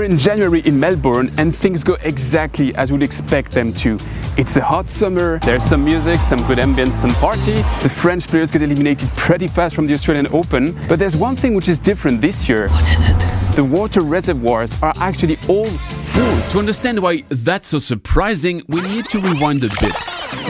We're in January in Melbourne and things go exactly as we'd expect them to. It's a hot summer, there's some music, some good ambience, some party. The French players get eliminated pretty fast from the Australian Open, but there's one thing which is different this year. What is it? The water reservoirs are actually all full. To understand why that's so surprising, we need to rewind a bit.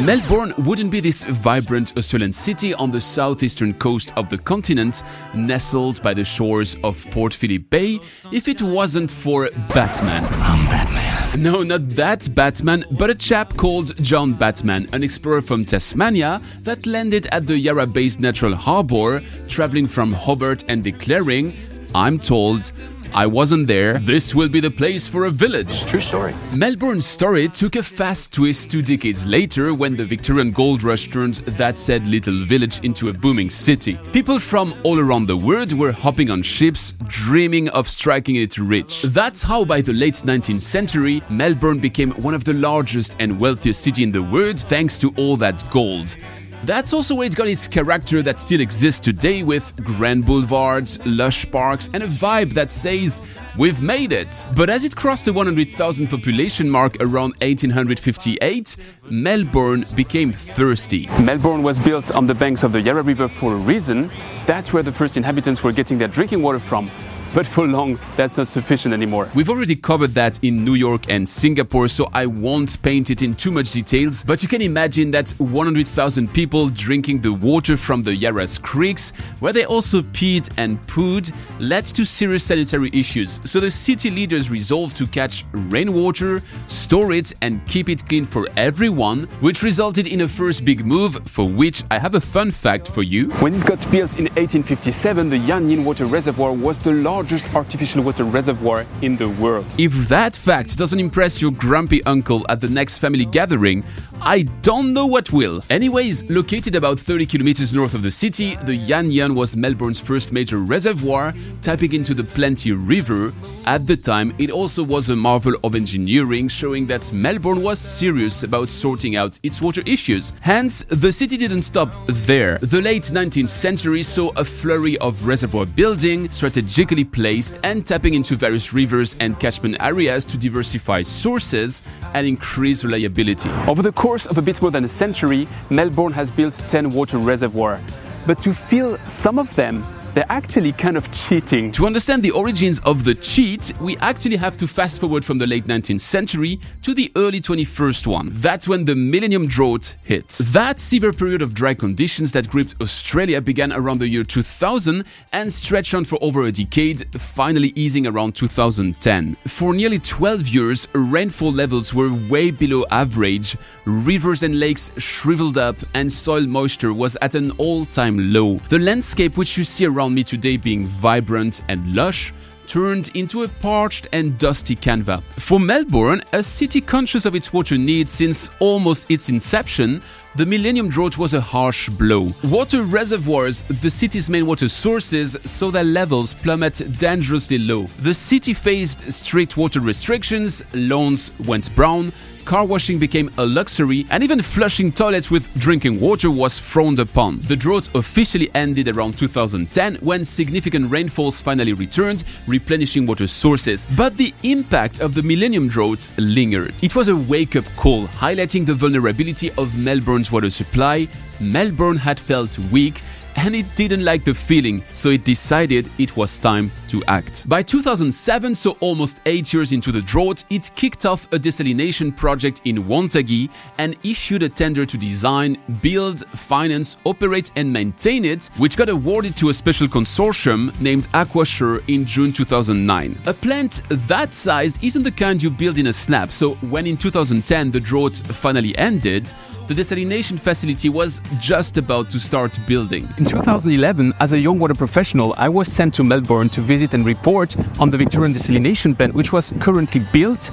Melbourne wouldn't be this vibrant Australian city on the southeastern coast of the continent, nestled by the shores of Port Phillip Bay, if it wasn't for Batman. I'm Batman. No, not that Batman, but a chap called John Batman, an explorer from Tasmania that landed at the Yarra Bay's natural harbour, travelling from Hobart and declaring, I'm told, I wasn't there. This will be the place for a village. True story. Melbourne's story took a fast twist 2 decades later when the Victorian gold rush turned that said little village into a booming city. People from all around the world were hopping on ships, dreaming of striking it rich. That's how by the late 19th century, Melbourne became one of the largest and wealthiest cities in the world thanks to all that gold. That's also where it got its character that still exists today with grand boulevards, lush parks and a vibe that says, we've made it. But as it crossed the 100,000 population mark around 1858, Melbourne became thirsty. Melbourne was built on the banks of the Yarra River for a reason. That's where the first inhabitants were getting their drinking water from. But for long, that's not sufficient anymore. We've already covered that in New York and Singapore, so I won't paint it in too much details, but you can imagine that 100,000 people drinking the water from the Yarra's creeks, where they also peed and pooed, led to serious sanitary issues. So the city leaders resolved to catch rainwater, store it and keep it clean for everyone, which resulted in a first big move, for which I have a fun fact for you. When it got built in 1857, the Yan Yan Water Reservoir was the largest artificial water reservoir in the world. If that fact doesn't impress your grumpy uncle at the next family gathering, I don't know what will. Anyways, located about 30 kilometers north of the city, the Yan Yan was Melbourne's first major reservoir, tapping into the Plenty River. At the time, it also was a marvel of engineering, showing that Melbourne was serious about sorting out its water issues. Hence, the city didn't stop there. The late 19th century saw a flurry of reservoir building, strategically placed and tapping into various rivers and catchment areas to diversify sources and increase reliability. Over the course of a bit more than a century, Melbourne has built 10 water reservoirs. But to fill some of them, they're actually kind of cheating. To understand the origins of the cheat, we actually have to fast forward from the late 19th century to the early 21st one. That's when the Millennium Drought hit. That severe period of dry conditions that gripped Australia began around the year 2000 and stretched on for over a decade, finally easing around 2010. For nearly 12 years, rainfall levels were way below average, rivers and lakes shriveled up, and soil moisture was at an all-time low. The landscape which you see around me today being vibrant and lush, turned into a parched and dusty canvas. For Melbourne, a city conscious of its water needs since almost its inception, the Millennium Drought was a harsh blow. Water reservoirs, the city's main water sources, saw their levels plummet dangerously low. The city faced strict water restrictions, lawns went brown, car washing became a luxury, and even flushing toilets with drinking water was frowned upon. The drought officially ended around 2010 when significant rainfalls finally returned, replenishing water sources. But the impact of the Millennium Drought lingered. It was a wake-up call, highlighting the vulnerability of Melbourne's water supply. Melbourne had felt weak, and it didn't like the feeling, so it decided it was time to act. By 2007, so almost 8 years into the drought, it kicked off a desalination project in Wonthaggi and issued a tender to design, build, finance, operate and maintain it, which got awarded to a special consortium named AquaSure in June 2009. A plant that size isn't the kind you build in a snap, so when in 2010 the drought finally ended, the desalination facility was just about to start building. In 2011, as a young water professional, I was sent to Melbourne to visit and report on the Victorian Desalination Plant, which was currently built.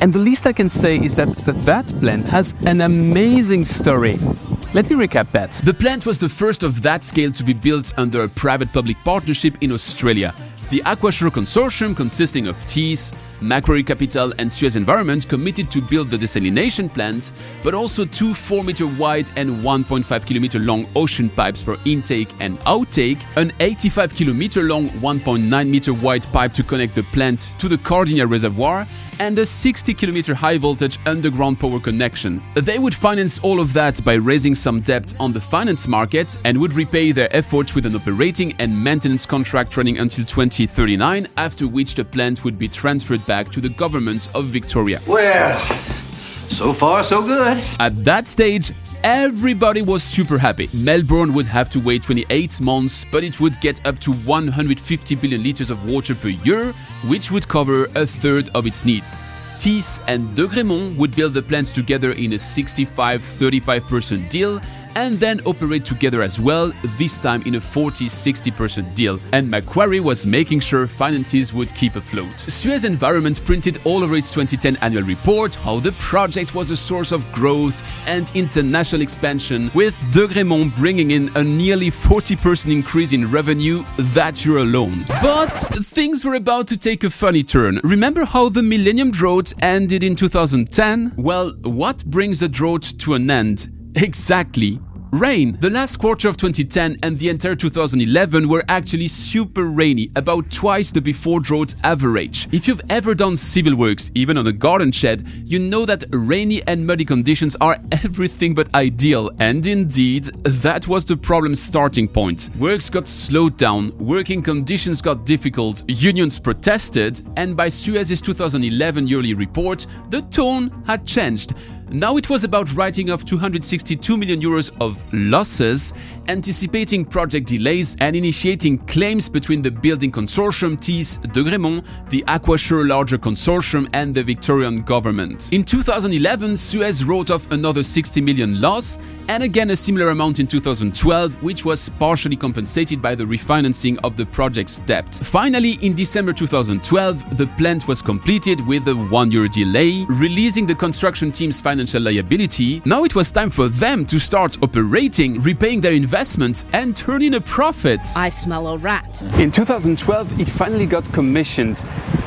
And the least I can say is that that plant has an amazing story. Let me recap that. The plant was the first of that scale to be built under a private-public partnership in Australia. The AquaSure Consortium, consisting of Thiess, Macquarie Capital and Suez Environment committed to build the desalination plant, but also two 4-meter-wide and 1.5-kilometer-long ocean pipes for intake and outtake, an 85-kilometer-long 1.9-meter-wide pipe to connect the plant to the Cardinia Reservoir, and a 60-kilometer high-voltage underground power connection. They would finance all of that by raising some debt on the finance market and would repay their efforts with an operating and maintenance contract running until 2039, after which the plant would be transferred back to the government of Victoria. Well, so far so good. At that stage, everybody was super happy. Melbourne would have to wait 28 months, but it would get up to 150 billion litres of water per year, which would cover a third of its needs. Thiess and Degrémont would build the plants together in a 65-35% deal, and then operate together as well, this time in a 40-60% deal. And Macquarie was making sure finances would keep afloat. Suez Environment printed all over its 2010 annual report how the project was a source of growth and international expansion, with Degrémont bringing in a nearly 40% increase in revenue that year alone. But things were about to take a funny turn. Remember how the Millennium Drought ended in 2010? Well, what brings a drought to an end? Exactly. Rain. The last quarter of 2010 and the entire 2011 were actually super rainy, about twice the before drought average. If you've ever done civil works, even on a garden shed, you know that rainy and muddy conditions are everything but ideal. And indeed, that was the problem's starting point. Works got slowed down, working conditions got difficult, unions protested, and by Suez's 2011 yearly report, the tone had changed. Now it was about writing off 262 million euros of losses, anticipating project delays and initiating claims between the building consortium Thiess, Degrémont, the AquaSure larger consortium and the Victorian government. In 2011, Suez wrote off another 60 million loss, and again a similar amount in 2012, which was partially compensated by the refinancing of the project's debt. Finally, in December 2012, the plant was completed with a 1-year delay, releasing the construction team's financial liability. Now it was time for them to start operating, repaying their investments and turn in a profit. I smell a rat. In 2012, it finally got commissioned,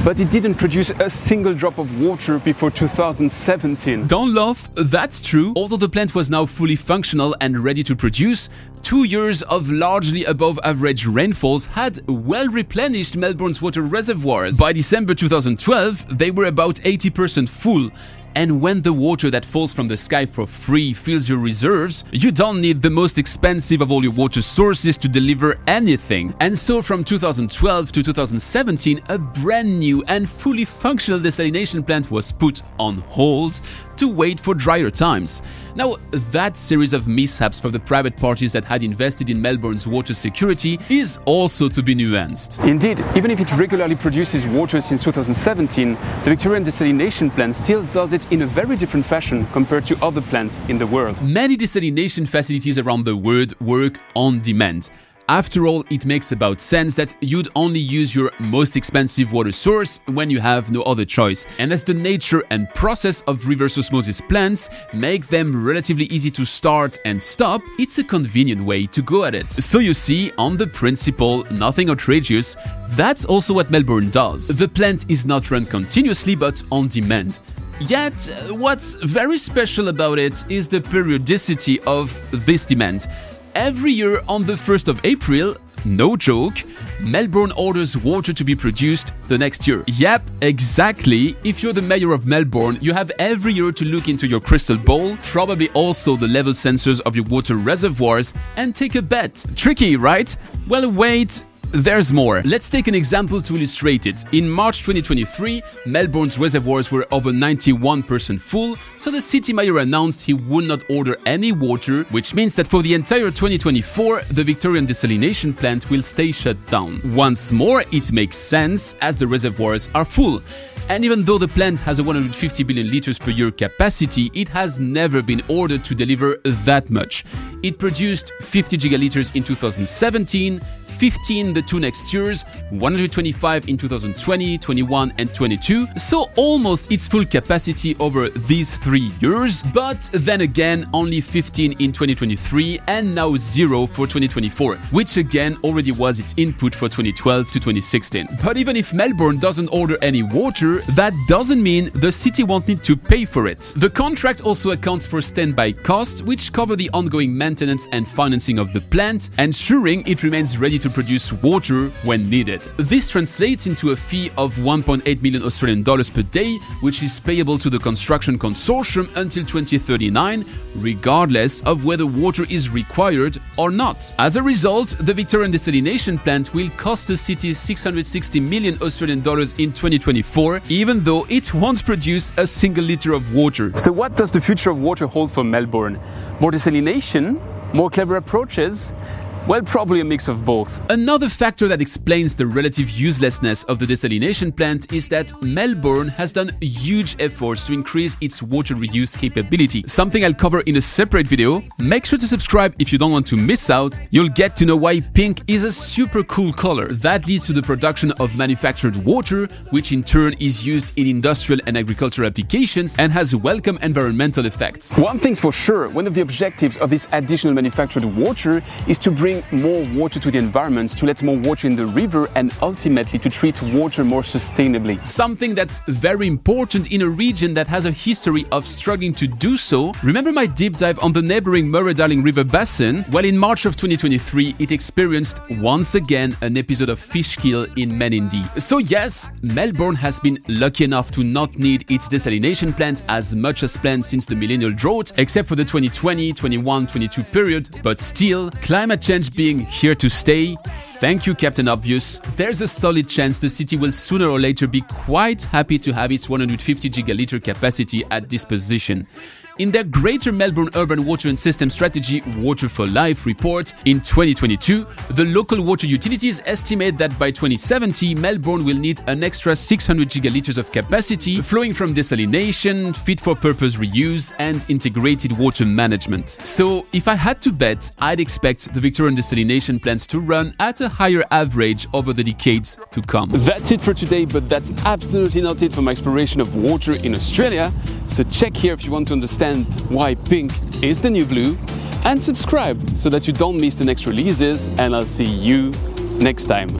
but it didn't produce a single drop of water before 2017. Don't laugh, that's true. Although the plant was now fully functional and ready to produce, 2 years of largely above average rainfalls had well replenished Melbourne's water reservoirs. By December 2012, they were about 80% full. And when the water that falls from the sky for free fills your reserves, you don't need the most expensive of all your water sources to deliver anything. And so from 2012 to 2017, a brand new and fully functional desalination plant was put on hold to wait for drier times. Now, that series of mishaps for the private parties that had invested in Melbourne's water security is also to be nuanced. Indeed, even if it regularly produces water since 2017, the Victorian Desalination Plant still does it in a very different fashion compared to other plants in the world. Many desalination facilities around the world work on demand. After all, it makes about sense that you'd only use your most expensive water source when you have no other choice. And as the nature and process of reverse osmosis plants make them relatively easy to start and stop, it's a convenient way to go at it. So you see, on the principle, nothing outrageous, that's also what Melbourne does. The plant is not run continuously, but on demand. Yet, what's very special about it is the periodicity of this demand. Every year on the 1st of April, no joke, Melbourne orders water to be produced the next year. Yep, exactly. If you're the mayor of Melbourne, you have every year to look into your crystal ball, probably also the level sensors of your water reservoirs, and take a bet. Tricky, right? Well, wait. There's more. Let's take an example to illustrate it. In March 2023, Melbourne's reservoirs were over 91% full, so the city mayor announced he would not order any water, which means that for the entire 2024, the Victorian Desalination Plant will stay shut down. Once more, it makes sense, as the reservoirs are full. And even though the plant has a 150 billion litres per year capacity, it has never been ordered to deliver that much. It produced 50 gigalitres in 2017, 15 the two next years, 125 in 2020, 21 and 22. So almost its full capacity over these 3 years, but then again only 15 in 2023 and now 0 for 2024, which again already was its input for 2012 to 2016. But even if Melbourne doesn't order any water, that doesn't mean the city won't need to pay for it. The contract also accounts for standby costs, which cover the ongoing maintenance and financing of the plant, ensuring it remains ready to produce water when needed. This translates into a fee of 1.8 million Australian dollars per day, which is payable to the construction consortium until 2039, regardless of whether water is required or not. As a result, the Victorian Desalination Plant will cost the city 660 million Australian dollars in 2024, even though it won't produce a single litre of water. So what does the future of water hold for Melbourne? More desalination? More clever approaches? Well, probably a mix of both. Another factor that explains the relative uselessness of the desalination plant is that Melbourne has done huge efforts to increase its water reuse capability, something I'll cover in a separate video. Make sure to subscribe if you don't want to miss out. You'll get to know why pink is a super cool color. That leads to the production of manufactured water, which in turn is used in industrial and agricultural applications and has welcome environmental effects. One thing's for sure, one of the objectives of this additional manufactured water is to bring more water to the environment, to let more water in the river and ultimately to treat water more sustainably. Something that's very important in a region that has a history of struggling to do so. Remember my deep dive on the neighboring Murray-Darling River Basin? Well, in March of 2023, it experienced once again an episode of fish kill in Menindee. So yes, Melbourne has been lucky enough to not need its desalination plant as much as planned since the Millennium Drought, except for the 2020, 21, 22 period. But still, climate change being here to stay, thank you Captain Obvious, there's a solid chance the city will sooner or later be quite happy to have its 150 gigalitre capacity at disposition. In their Greater Melbourne Urban Water and System Strategy Water for Life report in 2022, the local water utilities estimate that by 2070, Melbourne will need an extra 600 gigalitres of capacity flowing from desalination, fit-for-purpose reuse and integrated water management. So, if I had to bet, I'd expect the Victorian desalination plants to run at a higher average over the decades to come. That's it for today, but that's absolutely not it for my exploration of water in Australia. So check here if you want to understand why pink is the new blue, and subscribe so that you don't miss the next releases, and I'll see you next time.